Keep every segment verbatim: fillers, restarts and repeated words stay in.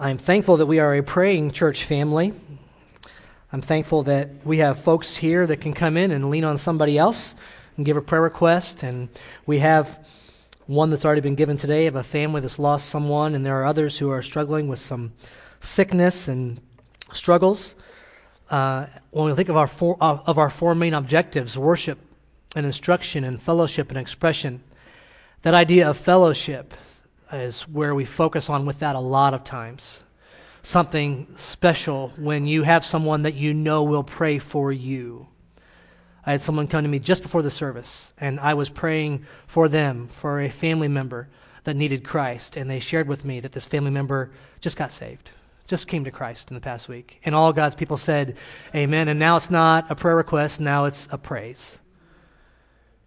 I'm thankful that we are a praying church family. I'm thankful that we have folks here that can come in and lean on somebody else and give a prayer request. And we have one that's already been given today of a family that's lost someone, and there are others who are struggling with some sickness and struggles. Uh, when we think of our four, of our four main objectives, worship and instruction and fellowship and expression, that idea of fellowship is where we focus on with that a lot of times. Something special when you have someone that you know will pray for you. I had someone come to me just before the service, and I was praying for them, for a family member that needed Christ, and they shared with me that this family member just got saved, just came to Christ in the past week. And all God's people said, amen. And now it's not a prayer request, now it's a praise.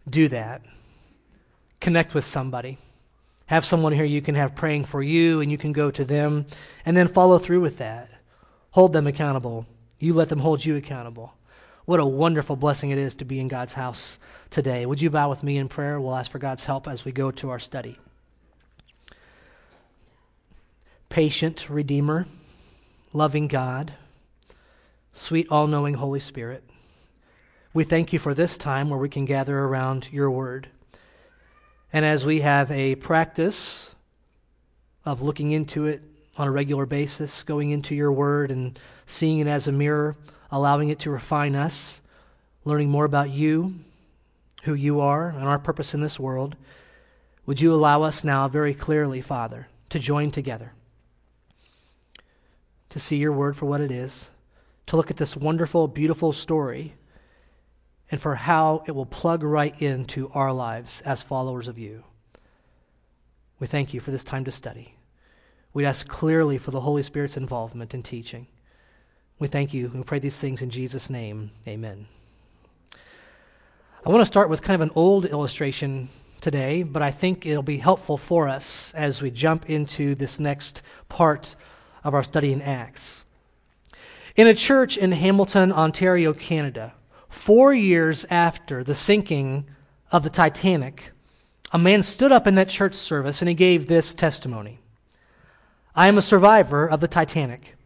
Do that. Connect with somebody. Have someone here you can have praying for you, and you can go to them, and then follow through with that. Hold them accountable. You let them hold you accountable. What a wonderful blessing it is to be in God's house today. Would you bow with me in prayer? We'll ask for God's help as we go to our study. Patient Redeemer, loving God, sweet all-knowing Holy Spirit, we thank you for this time where we can gather around your word. And as we have a practice of looking into it on a regular basis, going into your word and seeing it as a mirror, allowing it to refine us, learning more about you, who you are, and our purpose in this world, would you allow us now very clearly, Father, to join together, to see your word for what it is, to look at this wonderful, beautiful story, and for how it will plug right into our lives as followers of you. We thank you for this time to study. We ask clearly for the Holy Spirit's involvement in teaching. We thank you, and we pray these things in Jesus' name, amen. I want to start with kind of an old illustration today, but I think it'll be helpful for us as we jump into this next part of our study in Acts. In a church in Hamilton, Ontario, Canada, four years after the sinking of the Titanic, a man stood up in that church service and he gave this testimony. I am a survivor of the Titanic.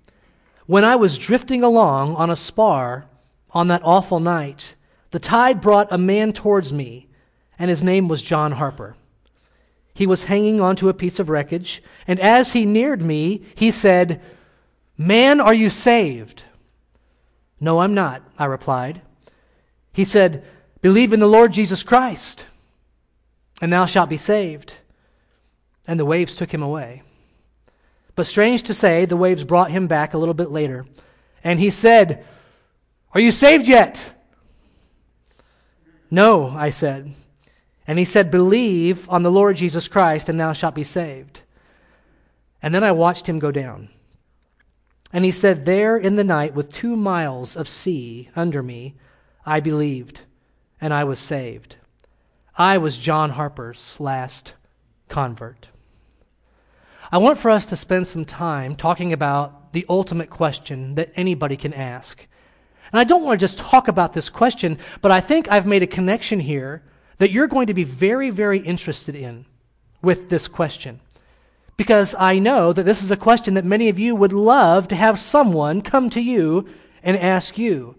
When I was drifting along on a spar on that awful night, the tide brought a man towards me, and his name was John Harper. He was hanging onto a piece of wreckage, and as he neared me, he said, "Man, are you saved?" "No, I'm not," I replied. He said, "Believe in the Lord Jesus Christ, and thou shalt be saved." And the waves took him away. But strange to say, the waves brought him back a little bit later. And he said, "Are you saved yet?" "No," I said. And he said, "Believe on the Lord Jesus Christ, and thou shalt be saved." And then I watched him go down. And he said, "There in the night with two miles of sea under me, I believed, and I was saved. I was John Harper's last convert." I want for us to spend some time talking about the ultimate question that anybody can ask. And I don't want to just talk about this question, but I think I've made a connection here that you're going to be very, very interested in with this question. Because I know that this is a question that many of you would love to have someone come to you and ask you.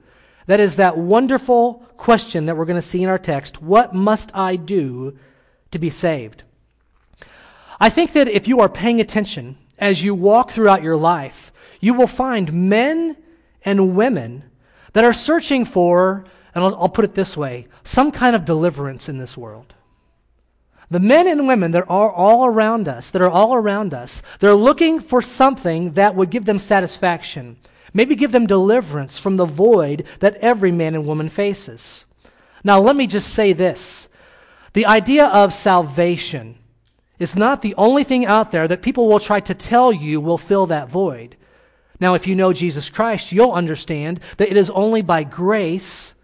That is that wonderful question that we're going to see in our text, what must I do to be saved? I think that if you are paying attention as you walk throughout your life, you will find men and women that are searching for, and I'll, I'll put it this way, some kind of deliverance in this world. The men and women that are all around us, that are all around us, they're looking for something that would give them satisfaction. Maybe give them deliverance from the void that every man and woman faces. Now, let me just say this. The idea of salvation is not the only thing out there that people will try to tell you will fill that void. Now, if you know Jesus Christ, you'll understand that it is only by grace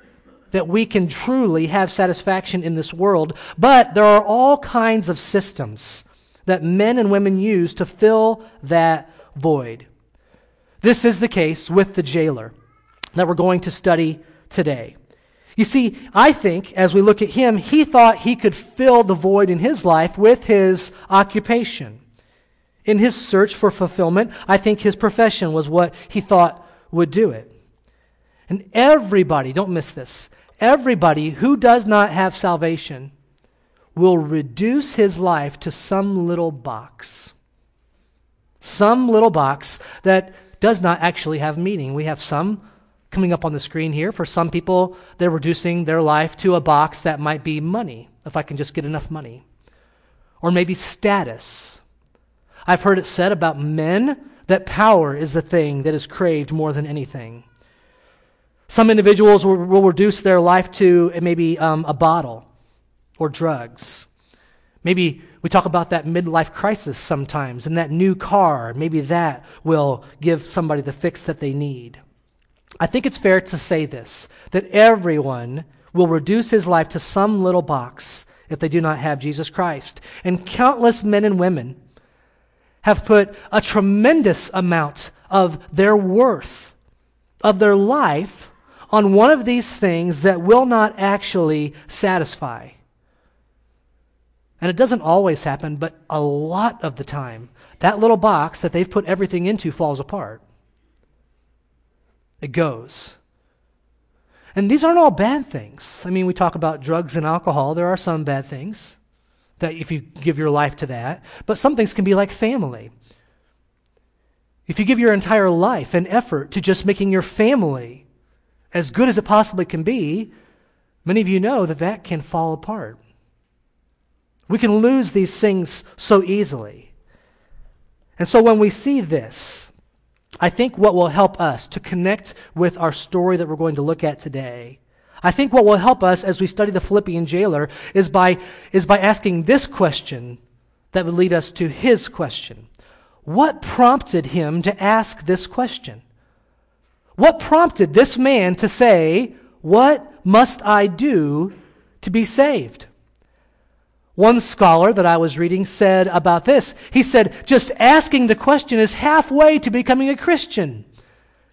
that we can truly have satisfaction in this world. But there are all kinds of systems that men and women use to fill that void. This is the case with the jailer that we're going to study today. You see, I think as we look at him, he thought he could fill the void in his life with his occupation. In his search for fulfillment, I think his profession was what he thought would do it. And everybody, don't miss this, everybody who does not have salvation will reduce his life to some little box. Some little box that does not actually have meaning. We have some coming up on the screen here. For some people, they're reducing their life to a box that might be money, if I can just get enough money. Or maybe status. I've heard it said about men that power is the thing that is craved more than anything. Some individuals will, will reduce their life to maybe um, a bottle or drugs. Maybe we talk about that midlife crisis sometimes, and that new car, maybe that will give somebody the fix that they need. I think it's fair to say this, that everyone will reduce his life to some little box if they do not have Jesus Christ. And countless men and women have put a tremendous amount of their worth, of their life, on one of these things that will not actually satisfy. And it doesn't always happen, but a lot of the time, that little box that they've put everything into falls apart. It goes. And these aren't all bad things. I mean, we talk about drugs and alcohol. There are some bad things that if you give your life to that. But some things can be like family. If you give your entire life and effort to just making your family as good as it possibly can be, many of you know that that can fall apart. We can lose these things so easily. And so when we see this, I think what will help us to connect with our story that we're going to look at today, I think what will help us as we study the Philippian jailer is by, is by asking this question that would lead us to his question. What prompted him to ask this question? What prompted this man to say, "What must I do to be saved?" One scholar that I was reading said about this, he said, just asking the question is halfway to becoming a Christian.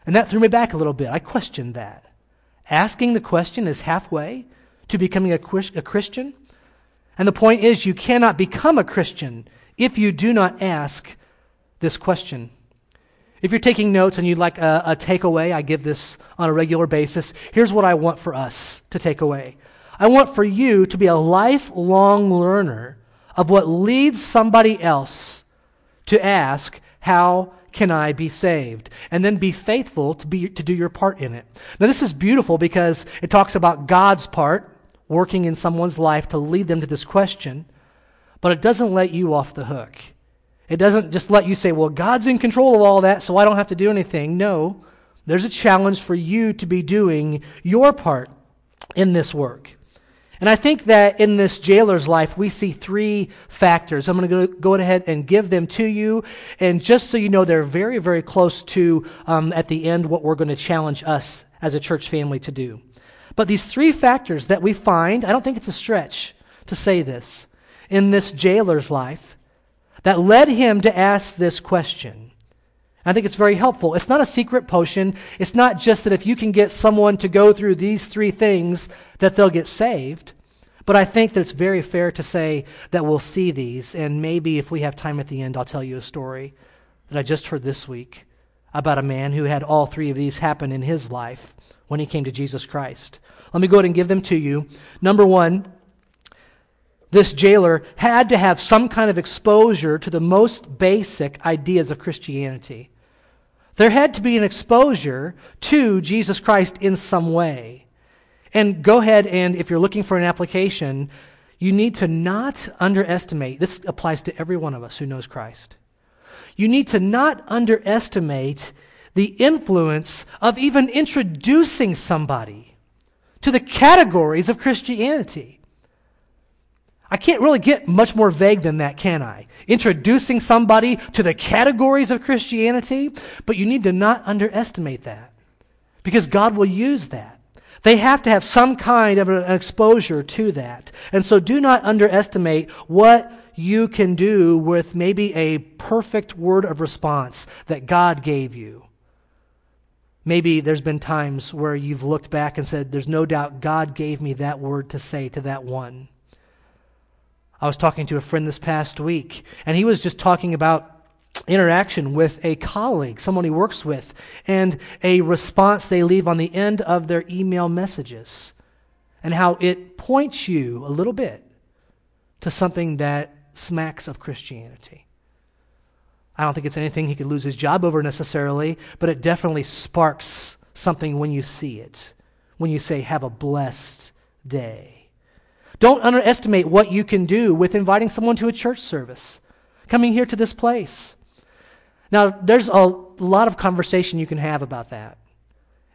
And that threw me back a little bit. I questioned that. Asking the question is halfway to becoming a Christian. And the point is, you cannot become a Christian if you do not ask this question. If you're taking notes and you'd like a, a takeaway, I give this on a regular basis. Here's what I want for us to take away. I want for you to be a lifelong learner of what leads somebody else to ask, how can I be saved? And then be faithful to be to do your part in it. Now, this is beautiful because it talks about God's part working in someone's life to lead them to this question, but it doesn't let you off the hook. It doesn't just let you say, well, God's in control of all that, so I don't have to do anything. No, there's a challenge for you to be doing your part in this work. And I think that in this jailer's life, we see three factors. I'm going to go ahead and give them to you. And just so you know, they're very, very close to, um, at the end, what we're going to challenge us as a church family to do. But these three factors that we find, I don't think it's a stretch to say this, in this jailer's life, that led him to ask this question. I think it's very helpful. It's not a secret potion. It's not just that if you can get someone to go through these three things that they'll get saved. But I think that it's very fair to say that we'll see these. And maybe if we have time at the end, I'll tell you a story that I just heard this week about a man who had all three of these happen in his life when he came to Jesus Christ. Let me go ahead and give them to you. Number one, this jailer had to have some kind of exposure to the most basic ideas of Christianity. There had to be an exposure to Jesus Christ in some way. And go ahead and, if you're looking for an application, you need to not underestimate, this applies to every one of us who knows Christ, you need to not underestimate the influence of even introducing somebody to the categories of Christianity. I can't really get much more vague than that, can I? Introducing somebody to the categories of Christianity, but you need to not underestimate that because God will use that. They have to have some kind of an exposure to that. And so do not underestimate what you can do with maybe a perfect word of response that God gave you. Maybe there's been times where you've looked back and said, there's no doubt God gave me that word to say to that one. I was talking to a friend this past week, and he was just talking about interaction with a colleague, someone he works with, and a response they leave on the end of their email messages, and how it points you a little bit to something that smacks of Christianity. I don't think it's anything he could lose his job over necessarily, but it definitely sparks something when you see it, when you say, have a blessed day. Don't underestimate what you can do with inviting someone to a church service, coming here to this place. Now, there's a lot of conversation you can have about that.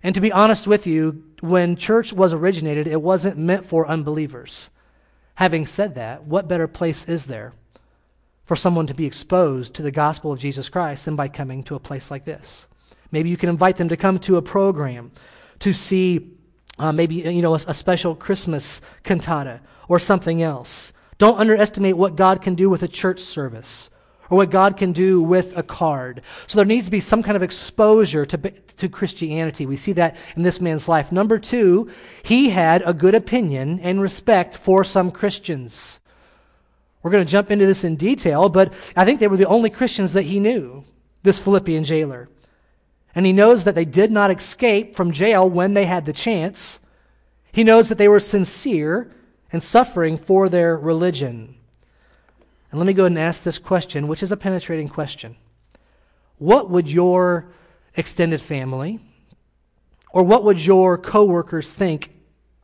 And to be honest with you, when church was originated, it wasn't meant for unbelievers. Having said that, what better place is there for someone to be exposed to the gospel of Jesus Christ than by coming to a place like this? Maybe you can invite them to come to a program, to see uh, maybe you know a, a special Christmas cantata or something else. Don't underestimate what God can do with a church service, or what God can do with a card. So there needs to be some kind of exposure to, to Christianity. We see that in this man's life. Number two, he had a good opinion and respect for some Christians. We're going to jump into this in detail, but I think they were the only Christians that he knew, this Philippian jailer. And he knows that they did not escape from jail when they had the chance. He knows that they were sincere and suffering for their religion. And let me go ahead and ask this question, which is a penetrating question. What would your extended family, or what would your coworkers think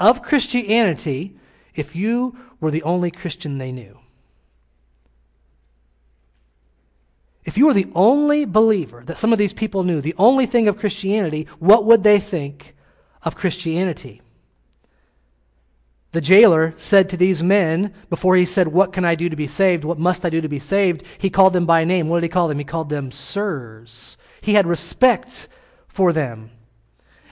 of Christianity if you were the only Christian they knew? If you were the only believer that some of these people knew, the only thing of Christianity, what would they think of Christianity? The jailer said to these men, before he said, what can I do to be saved? What must I do to be saved? He called them by name. What did he call them? He called them sirs. He had respect for them.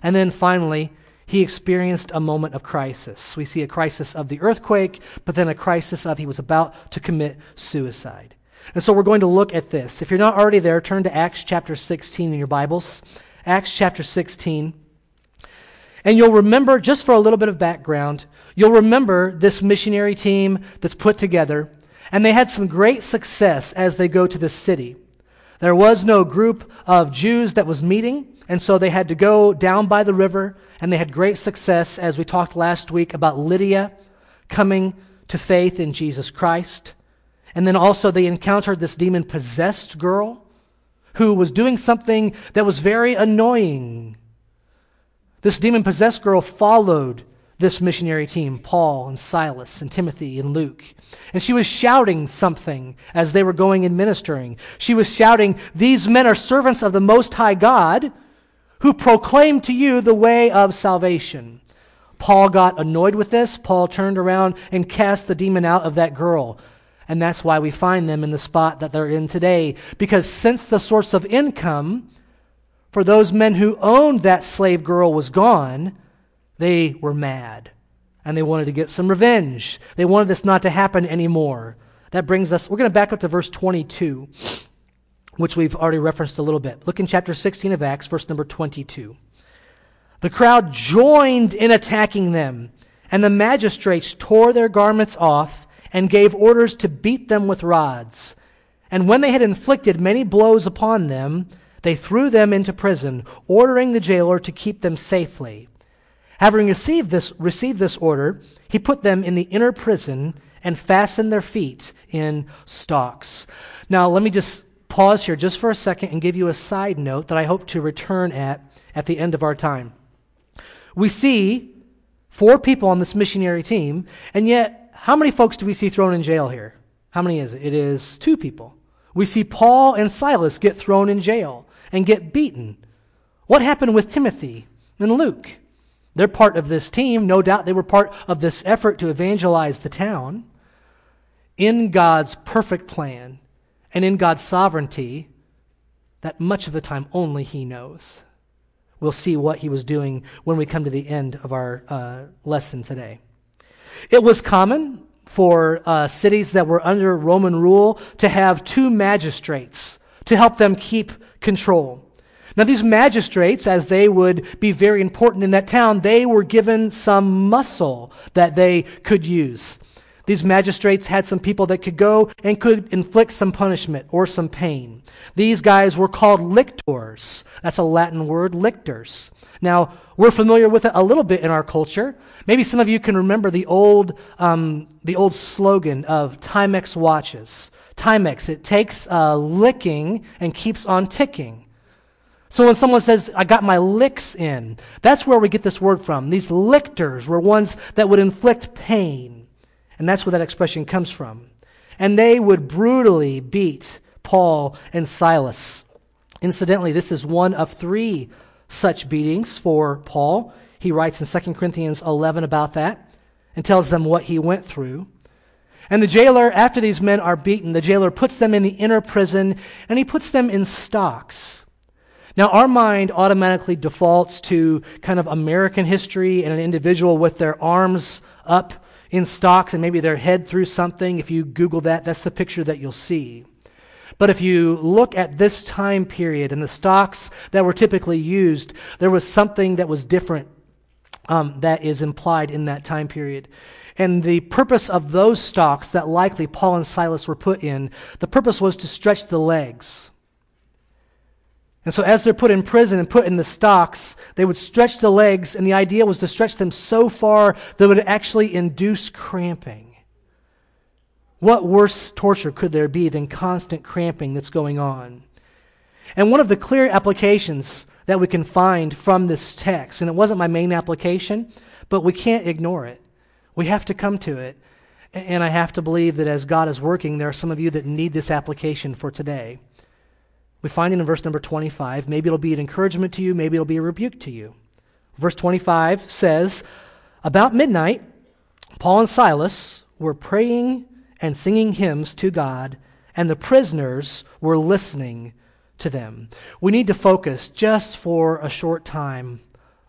And then finally, he experienced a moment of crisis. We see a crisis of the earthquake, but then a crisis of he was about to commit suicide. And so we're going to look at this. If you're not already there, turn to Acts chapter sixteen in your Bibles. Acts chapter sixteen. And you'll remember, just for a little bit of background, you'll remember this missionary team that's put together, and they had some great success as they go to this city. There was no group of Jews that was meeting, and so they had to go down by the river, and they had great success, as we talked last week, about Lydia coming to faith in Jesus Christ. And then also they encountered this demon-possessed girl who was doing something that was very annoying. This demon-possessed girl followed this missionary team, Paul and Silas and Timothy and Luke. And she was shouting something as they were going and ministering. She was shouting, "These men are servants of the Most High God who proclaim to you the way of salvation." Paul got annoyed with this. Paul turned around and cast the demon out of that girl. And that's why we find them in the spot that they're in today. Because since the source of income for those men who owned that slave girl was gone, they were mad, and they wanted to get some revenge. They wanted this not to happen anymore. That brings us, we're going to back up to verse twenty-two, which we've already referenced a little bit. Look in chapter sixteen of Acts, verse number twenty-two. The crowd joined in attacking them, and the magistrates tore their garments off and gave orders to beat them with rods. And when they had inflicted many blows upon them, they threw them into prison, ordering the jailer to keep them safely. Having received this, received this order, he put them in the inner prison and fastened their feet in stocks. Now, let me just pause here just for a second and give you a side note that I hope to return at at the end of our time. We see four people on this missionary team, and yet how many folks do we see thrown in jail here? How many is it? It is two people. We see Paul and Silas get thrown in jail and get beaten. What happened with Timothy and Luke? They're part of this team. No doubt they were part of this effort to evangelize the town. In God's perfect plan and in God's sovereignty, that much of the time only He knows. We'll see what He was doing when we come to the end of our uh, lesson today. It was common for uh, cities that were under Roman rule to have two magistrates to help them keep control. Now, these magistrates, as they would be very important in that town, they were given some muscle that they could use. These magistrates had some people that could go and could inflict some punishment or some pain. These guys were called lictors. That's a Latin word, lictors. Now, we're familiar with it a little bit in our culture. Maybe some of you can remember the old um, the old slogan of Timex watches. Timex, it takes a licking and keeps on ticking. So when someone says, I got my licks in, that's where we get this word from. These lictors were ones that would inflict pain. And that's where that expression comes from. And they would brutally beat Paul and Silas. Incidentally, this is one of three such beatings for Paul. He writes in Second Corinthians eleven about that and tells them what he went through. And the jailer, after these men are beaten, the jailer puts them in the inner prison and he puts them in stocks. Now, our mind automatically defaults to kind of American history and an individual with their arms up in stocks and maybe their head through something. If you Google that, that's the picture that you'll see. But if you look at this time period and the stocks that were typically used, there was something that was different um, that is implied in that time period. And the purpose of those stocks that likely Paul and Silas were put in, the purpose was to stretch the legs. And so as they're put in prison and put in the stocks, they would stretch the legs, and the idea was to stretch them so far that it would actually induce cramping. What worse torture could there be than constant cramping that's going on? And one of the clear applications that we can find from this text, and it wasn't my main application, but we can't ignore it. We have to come to it, and I have to believe that as God is working, there are some of you that need this application for today. We find it in verse number twenty-five. Maybe it'll be an encouragement to you. Maybe it'll be a rebuke to you. Verse twenty-five says, about midnight, Paul and Silas were praying and singing hymns to God, and the prisoners were listening to them. We need to focus just for a short time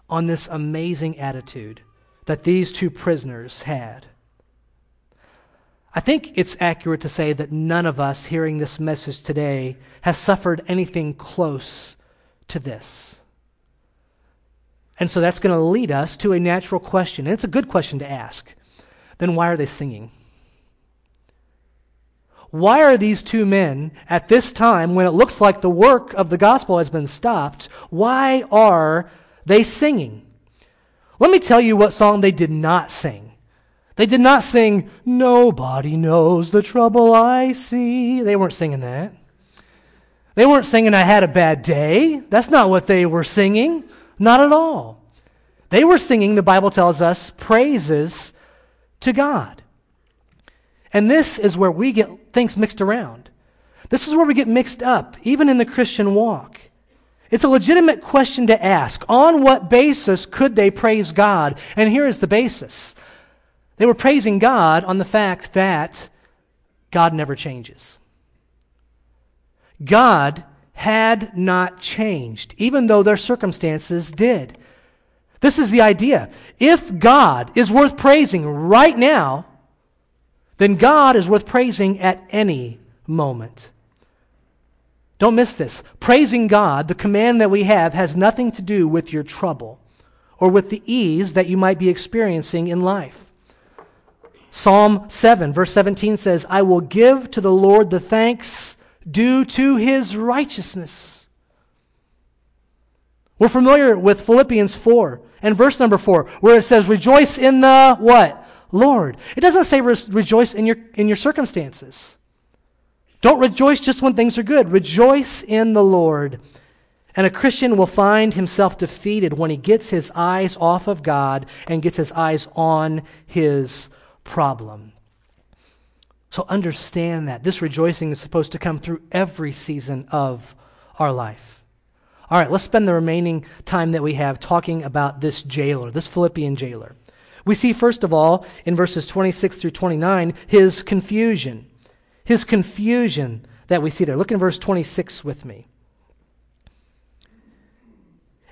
on this amazing attitude that these two prisoners had. I think it's accurate to say that none of us hearing this message today has suffered anything close to this. And so that's going to lead us to a natural question, and it's a good question to ask. Then why are they singing? Why are these two men at this time, when it looks like the work of the gospel has been stopped, why are they singing? Let me tell you what song they did not sing. They did not sing, Nobody Knows the Trouble I See. They weren't singing that. They weren't singing, I Had a Bad Day. That's not what they were singing. Not at all. They were singing, the Bible tells us, praises to God. And this is where we get things mixed around. This is where we get mixed up, even in the Christian walk. It's a legitimate question to ask. On what basis could they praise God? And here is the basis. They were praising God on the fact that God never changes. God had not changed, even though their circumstances did. This is the idea. If God is worth praising right now, then God is worth praising at any moment. Don't miss this. Praising God, the command that we have, has nothing to do with your trouble or with the ease that you might be experiencing in life. Psalm seven, verse seventeen says, I will give to the Lord the thanks due to his righteousness. We're familiar with Philippians four and verse number four, where it says, rejoice in the what? Lord. It doesn't say re- rejoice in your, in your circumstances. Don't rejoice just when things are good. Rejoice in the Lord. And a Christian will find himself defeated when he gets his eyes off of God and gets his eyes on his problem. So understand that. This rejoicing is supposed to come through every season of our life. All right, let's spend the remaining time that we have talking about this jailer, this Philippian jailer. We see, first of all, in verses twenty-six through twenty-nine, his confusion. His confusion that we see there. Look in verse twenty-six with me.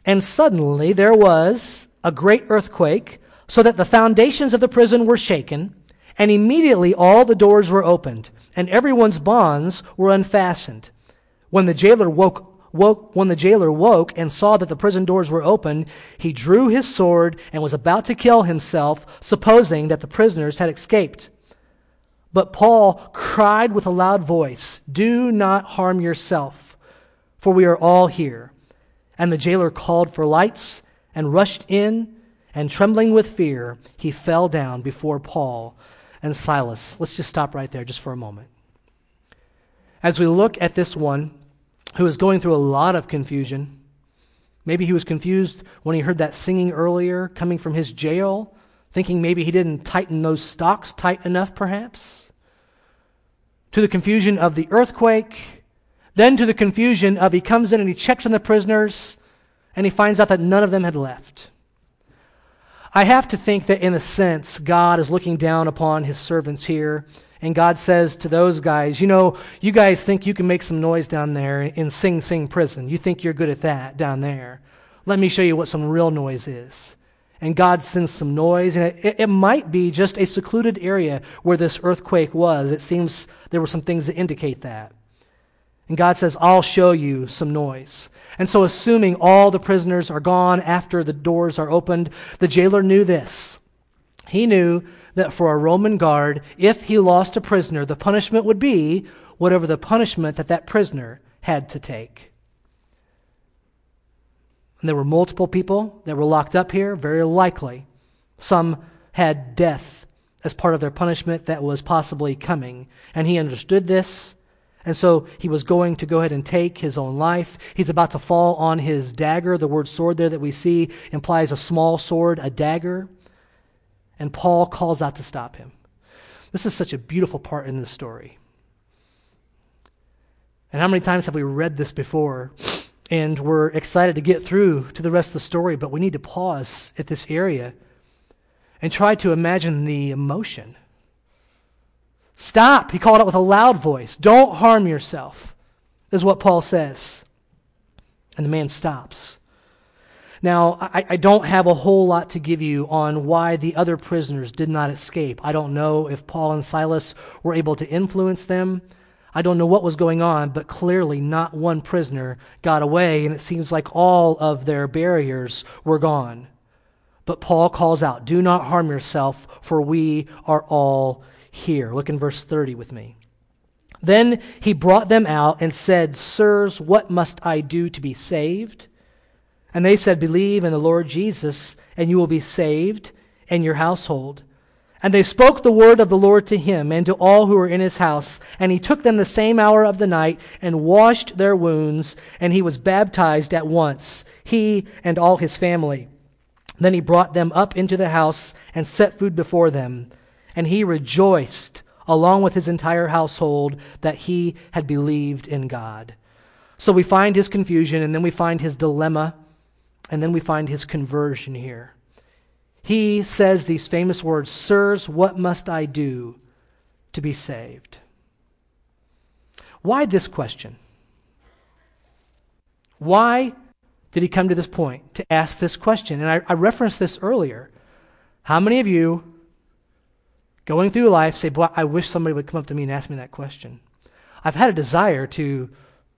And suddenly there was a great earthquake, so that the foundations of the prison were shaken, and immediately all the doors were opened, and everyone's bonds were unfastened. When the jailer woke, woke, when the jailer woke and saw that the prison doors were open, he drew his sword and was about to kill himself, supposing that the prisoners had escaped. But Paul cried with a loud voice, "Do not harm yourself, for we are all here." And the jailer called for lights and rushed in, and trembling with fear, he fell down before Paul and Silas. Let's just stop right there just for a moment. As we look at this one who is going through a lot of confusion, maybe he was confused when he heard that singing earlier coming from his jail, thinking maybe he didn't tighten those stocks tight enough perhaps, to the confusion of the earthquake, then to the confusion of he comes in and he checks on the prisoners and he finds out that none of them had left. I have to think that in a sense, God is looking down upon his servants here, and God says to those guys, you know, you guys think you can make some noise down there in Sing Sing prison. You think you're good at that down there. Let me show you what some real noise is. And God sends some noise, and it, it might be just a secluded area where this earthquake was. It seems there were some things that indicate that. And God says, I'll show you some noise. And so assuming all the prisoners are gone after the doors are opened, the jailer knew this. He knew that for a Roman guard, if he lost a prisoner, the punishment would be whatever the punishment that that prisoner had to take. And there were multiple people that were locked up here, very likely. Some had death as part of their punishment that was possibly coming. And he understood this. And so he was going to go ahead and take his own life. He's about to fall on his dagger. The word sword there that we see implies a small sword, a dagger. And Paul calls out to stop him. This is such a beautiful part in this story. And how many times have we read this before? And we're excited to get through to the rest of the story, but we need to pause at this area and try to imagine the emotion. Stop, he called out with a loud voice. Don't harm yourself, is what Paul says. And the man stops. Now, I, I don't have a whole lot to give you on why the other prisoners did not escape. I don't know if Paul and Silas were able to influence them. I don't know what was going on, but clearly not one prisoner got away, and it seems like all of their barriers were gone. But Paul calls out, do not harm yourself, for we are all here. Look in verse thirty with me. Then he brought them out and said, Sirs, what must I do to be saved? And they said, Believe in the Lord Jesus, and you will be saved, and your household. And they spoke the word of the Lord to him and to all who were in his house. And he took them the same hour of the night and washed their wounds, and he was baptized at once, he and all his family. Then he brought them up into the house and set food before them. And he rejoiced along with his entire household that he had believed in God. So we find his confusion, and then we find his dilemma, and then we find his conversion here. He says these famous words, Sirs, what must I do to be saved? Why this question? Why did he come to this point to ask this question? And I, I referenced this earlier. How many of you going through life say, boy, I wish somebody would come up to me and ask me that question? I've had a desire to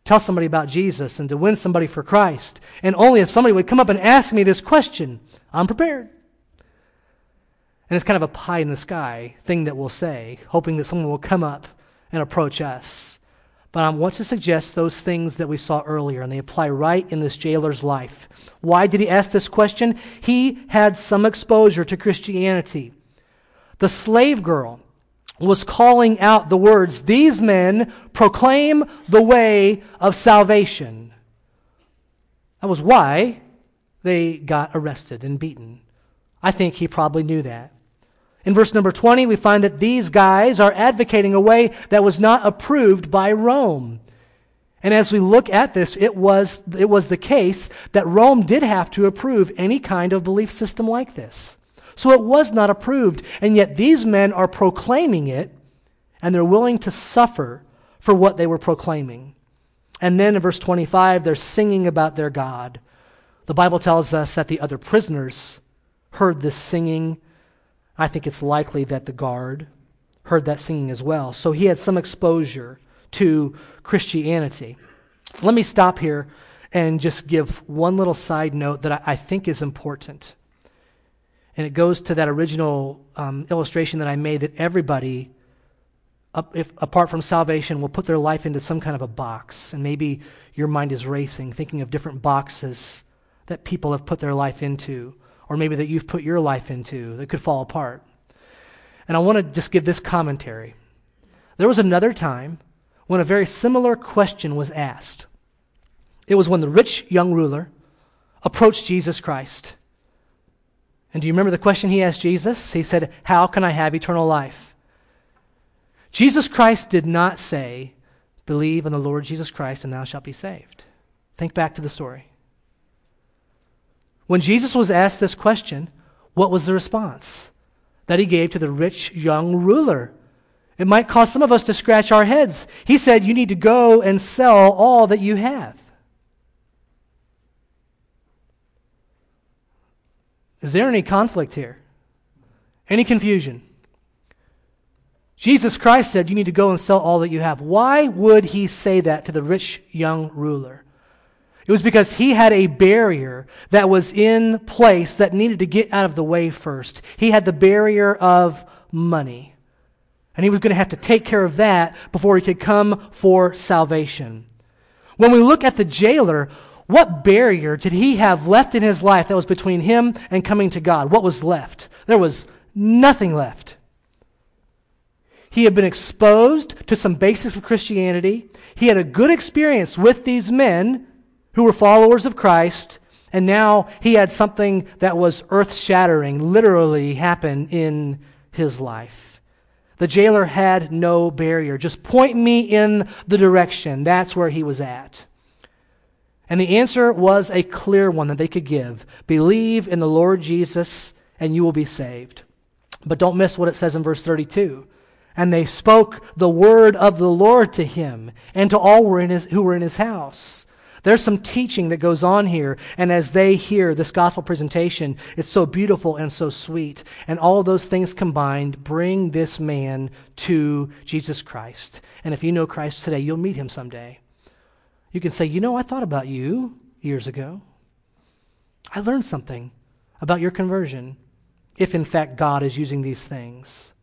tell somebody about Jesus and to win somebody for Christ. And only if somebody would come up and ask me this question, I'm prepared. And it's kind of a pie in the sky thing that we'll say, hoping that someone will come up and approach us. But I want to suggest those things that we saw earlier, and they apply right in this jailer's life. Why did he ask this question? He had some exposure to Christianity. The slave girl was calling out the words, These men proclaim the way of salvation. That was why they got arrested and beaten. I think he probably knew that. In verse number twenty, we find that these guys are advocating a way that was not approved by Rome. And as we look at this, it was, it was the case that Rome did have to approve any kind of belief system like this. So it was not approved, and yet these men are proclaiming it, and they're willing to suffer for what they were proclaiming. And then in verse twenty-five, they're singing about their God. The Bible tells us that the other prisoners heard this singing. I think it's likely that the guard heard that singing as well. So he had some exposure to Christianity. Let me stop here and just give one little side note that I think is important. And it goes to that original um, illustration that I made, that everybody if, apart from salvation, will put their life into some kind of a box. And maybe your mind is racing, thinking of different boxes that people have put their life into, or maybe that you've put your life into that could fall apart. And I want to just give this commentary. There was another time when a very similar question was asked. It was when the rich young ruler approached Jesus Christ. And do you remember the question he asked Jesus? He said, "How can I have eternal life?" Jesus Christ did not say, "Believe on the Lord Jesus Christ and thou shalt be saved." Think back to the story. When Jesus was asked this question, what was the response that he gave to the rich young ruler? It might cause some of us to scratch our heads. He said, "You need to go and sell all that you have." Is there any conflict here? Any confusion? Jesus Christ said, "You need to go and sell all that you have." Why would he say that to the rich young ruler? It was because he had a barrier that was in place that needed to get out of the way first. He had the barrier of money. And he was going to have to take care of that before he could come for salvation. When we look at the jailer, what barrier did he have left in his life that was between him and coming to God? What was left? There was nothing left. He had been exposed to some basics of Christianity. He had a good experience with these men who were followers of Christ, and now he had something that was earth-shattering literally happen in his life. The jailer had no barrier. Just point me in the direction. That's where he was at. And the answer was a clear one that they could give. Believe in the Lord Jesus and you will be saved. But don't miss what it says in verse thirty-two. And they spoke the word of the Lord to him and to all were in his, who were in his house. There's some teaching that goes on here. And as they hear this gospel presentation, it's so beautiful and so sweet. And all those things combined bring this man to Jesus Christ. And if you know Christ today, you'll meet him someday. You can say, "You know, I thought about you years ago. I learned something about your conversion," if in fact God is using these things.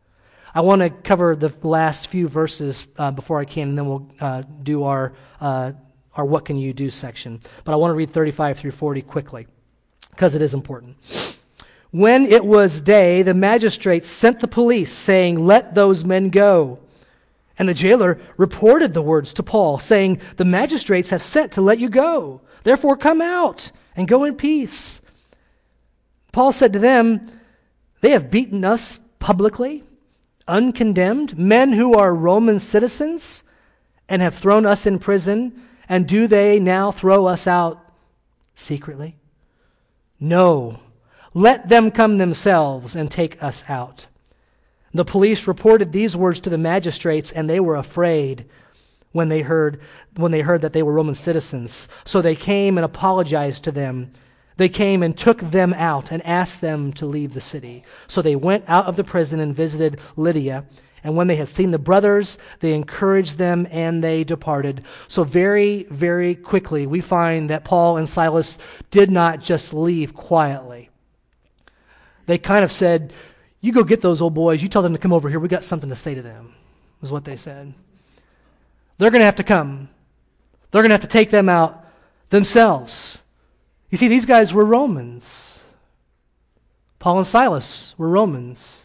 I want to cover the last few verses uh, before I can, and then we'll uh, do our, uh, our What Can You Do section. But I want to read thirty-five through forty quickly, because it is important. When it was day, the magistrates sent the police, saying, "Let those men go." And the jailer reported the words to Paul, saying, "The magistrates have sent to let you go. Therefore come out and go in peace." Paul said to them, "They have beaten us publicly, uncondemned, men who are Roman citizens, and have thrown us in prison. And do they now throw us out secretly? No, let them come themselves and take us out." The police reported these words to the magistrates, and they were afraid when they heard when they heard that they were Roman citizens. So they came and apologized to them. They came and took them out and asked them to leave the city. So they went out of the prison and visited Lydia. And when they had seen the brothers, they encouraged them and they departed. So very, very quickly, we find that Paul and Silas did not just leave quietly. They kind of said, "You go get those old boys. You tell them to come over here. We got something to say to them," is what they said. They're going to have to come. They're going to have to take them out themselves. You see, these guys were Romans. Paul and Silas were Romans.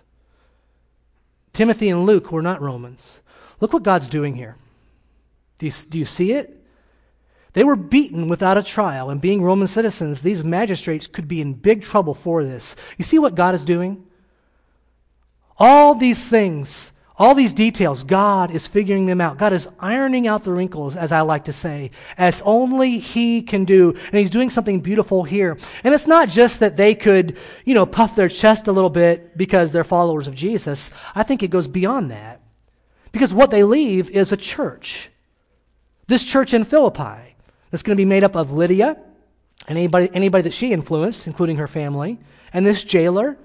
Timothy and Luke were not Romans. Look what God's doing here. Do you, do you see it? They were beaten without a trial, and being Roman citizens, these magistrates could be in big trouble for this. You see what God is doing? All these things, all these details, God is figuring them out. God is ironing out the wrinkles, as I like to say, as only he can do. And he's doing something beautiful here. And it's not just that they could, you know, puff their chest a little bit because they're followers of Jesus. I think it goes beyond that. Because what they leave is a church. This church in Philippi, that's going to be made up of Lydia and anybody, anybody that she influenced, including her family, and this jailer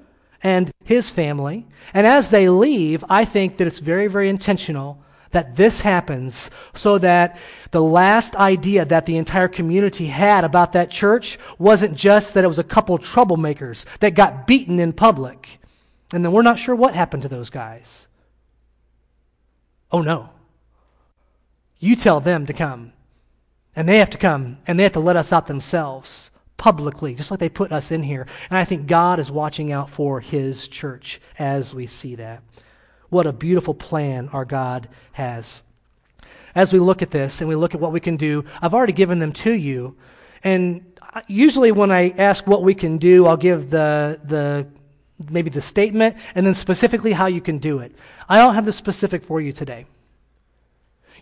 and his family. And as they leave, I think that it's very, very intentional that this happens so that the last idea that the entire community had about that church wasn't just that it was a couple troublemakers that got beaten in public. And then we're not sure what happened to those guys. Oh no. You tell them to come. And they have to come, and they have to let us out themselves publicly, just like they put us in here. And I think God is watching out for his church as we see that. What a beautiful plan our God has. As we look at this and we look at what we can do, I've already given them to you. And usually when I ask what we can do, I'll give the the maybe the statement and then specifically how you can do it. I don't have the specific for you today.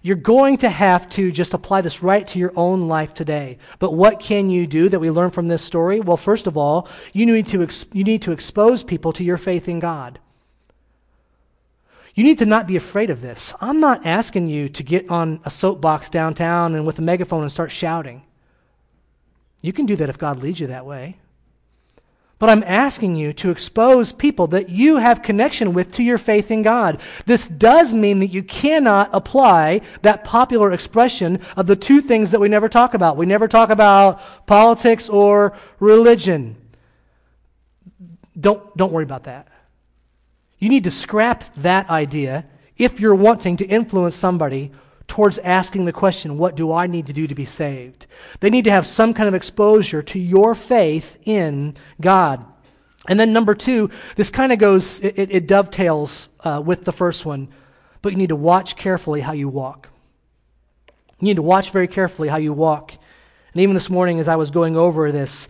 You're going to have to just apply this right to your own life today. But what can you do that we learn from this story? Well, first of all, you need to ex- you need to expose people to your faith in God. You need to not be afraid of this. I'm not asking you to get on a soapbox downtown and with a megaphone and start shouting. You can do that if God leads you that way. But I'm asking you to expose people that you have connection with to your faith in God. This does mean that you cannot apply that popular expression of the two things that we never talk about. We never talk about politics or religion. Don't, don't worry about that. You need to scrap that idea if you're wanting to influence somebody towards asking the question, what do I need to do to be saved? They need to have some kind of exposure to your faith in God. And then number two, this kind of goes, it, it dovetails uh, with the first one, but you need to watch carefully how you walk. You need to watch very carefully how you walk. And even this morning as I was going over this,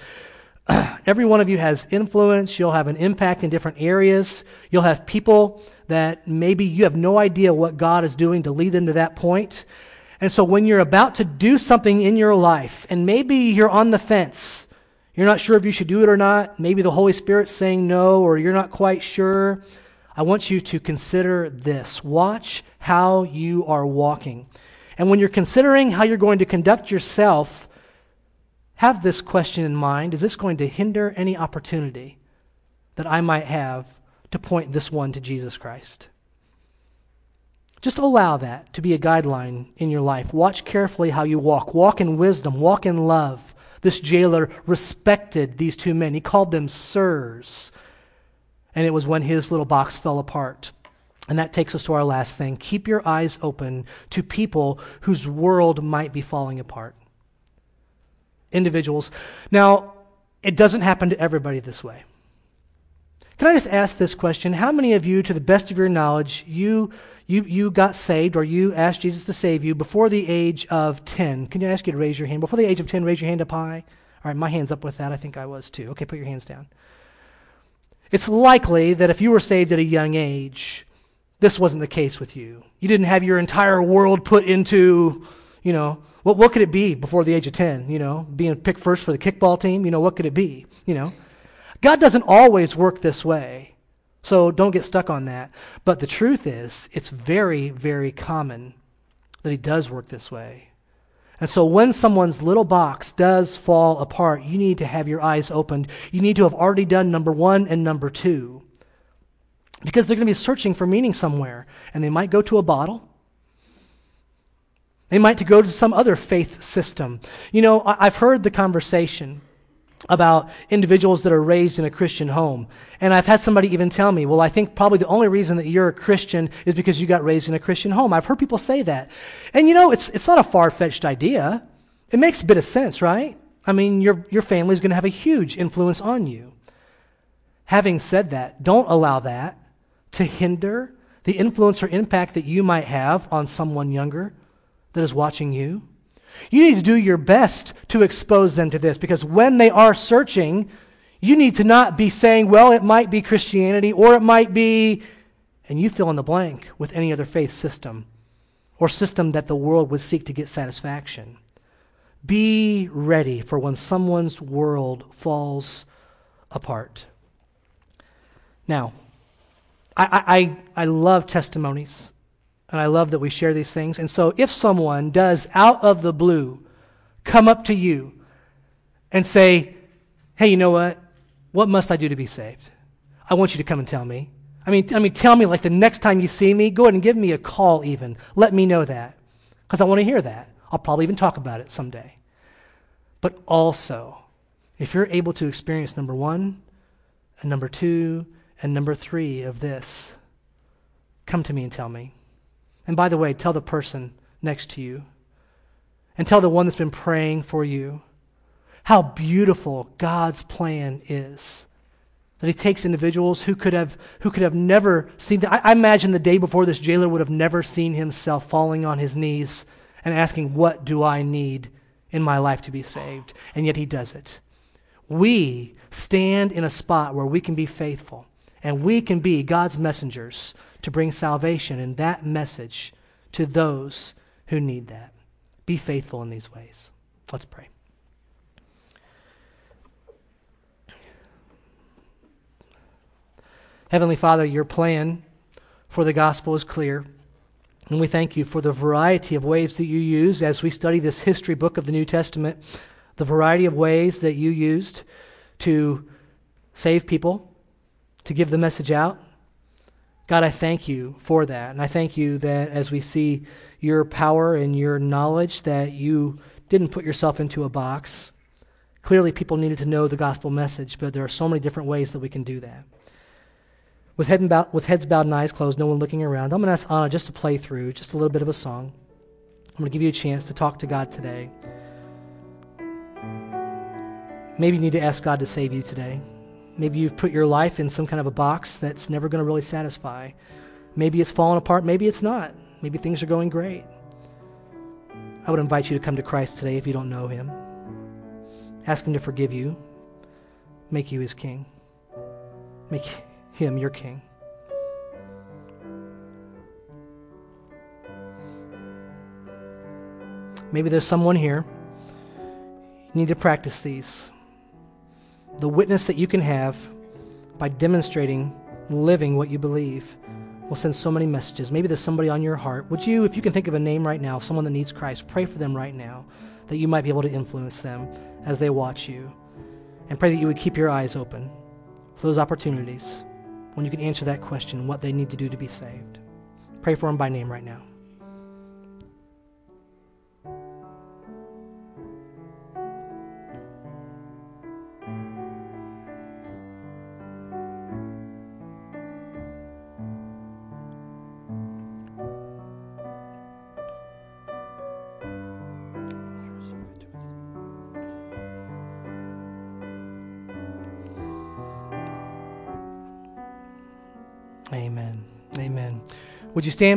every one of you has influence. You'll have an impact in different areas. You'll have people that maybe you have no idea what God is doing to lead them to that point. And so when you're about to do something in your life, and maybe you're on the fence, you're not sure if you should do it or not, maybe the Holy Spirit's saying no, or you're not quite sure, I want you to consider this. Watch how you are walking. And when you're considering how you're going to conduct yourself, have this question in mind. Is this going to hinder any opportunity that I might have to point this one to Jesus Christ? Just allow that to be a guideline in your life. Watch carefully how you walk. Walk in wisdom. Walk in love. This jailer respected these two men. He called them sirs. And it was when his little box fell apart. And that takes us to our last thing. Keep your eyes open to people whose world might be falling apart. Individuals. Now, it doesn't happen to everybody this way. Can I just ask this question? How many of you, to the best of your knowledge, you you you got saved or you asked Jesus to save you before the age of ten? Can I ask you to raise your hand? Before the age of ten, raise your hand up high. All right, my hand's up with that. I think I was too. Okay, put your hands down. It's likely that if you were saved at a young age, this wasn't the case with you. You didn't have your entire world put into, you know, What what could it be before the age of ten, you know, being picked first for the kickball team, you know, what could it be, you know? God doesn't always work this way, so don't get stuck on that. But the truth is, it's very, very common that he does work this way. And so when someone's little box does fall apart, you need to have your eyes opened. You need to have already done number one and number two, because they're going to be searching for meaning somewhere, and they might go to a bottle. They might to go to some other faith system. You know, I've heard the conversation about individuals that are raised in a Christian home. And I've had somebody even tell me, well, I think probably the only reason that you're a Christian is because you got raised in a Christian home. I've heard people say that. And you know, it's it's not a far-fetched idea. It makes a bit of sense, right? I mean, your your family's going to have a huge influence on you. Having said that, don't allow that to hinder the influence or impact that you might have on someone younger that is watching you. You need to do your best to expose them to this, because when they are searching, you need to not be saying, well, it might be Christianity, or it might be, and you fill in the blank with any other faith system or system that the world would seek to get satisfaction. Be ready for when someone's world falls apart. Now, I I, I love testimonies. And I love that we share these things. And so if someone does, out of the blue, come up to you and say, hey, you know what? What must I do to be saved? I want you to come and tell me. I mean, I mean, tell me, like, the next time you see me, go ahead and give me a call even. Let me know that, because I want to hear that. I'll probably even talk about it someday. But also, if you're able to experience number one and number two and number three of this, come to me and tell me. And by the way, tell the person next to you and tell the one that's been praying for you how beautiful God's plan is. That he takes individuals who could have who could have never seen. The, I, I imagine the day before this jailer would have never seen himself falling on his knees and asking, what do I need in my life to be saved? And yet he does it. We stand in a spot where we can be faithful and we can be God's messengers to bring salvation and that message to those who need that. Be faithful in these ways. Let's pray. Heavenly Father, your plan for the gospel is clear, and we thank you for the variety of ways that you use as we study this history book of the New Testament, the variety of ways that you used to save people, to give the message out. God, I thank you for that, and I thank you that as we see your power and your knowledge that you didn't put yourself into a box. Clearly, people needed to know the gospel message, but there are so many different ways that we can do that. With, head and bow, with heads bowed and eyes closed, no one looking around, I'm going to ask Anna just to play through just a little bit of a song. I'm going to give you a chance to talk to God today. Maybe you need to ask God to save you today. Maybe you've put your life in some kind of a box that's never going to really satisfy. Maybe it's fallen apart. Maybe it's not. Maybe things are going great. I would invite you to come to Christ today if you don't know him. Ask him to forgive you. Make you his king. Make him your king. Maybe there's someone here. You need to practice these. The witness that you can have by demonstrating, living what you believe will send so many messages. Maybe there's somebody on your heart. Would you, if you can think of a name right now, someone that needs Christ, pray for them right now that you might be able to influence them as they watch you. And pray that you would keep your eyes open for those opportunities when you can answer that question, what they need to do to be saved. Pray for them by name right now. Amen. Amen. Would you stand?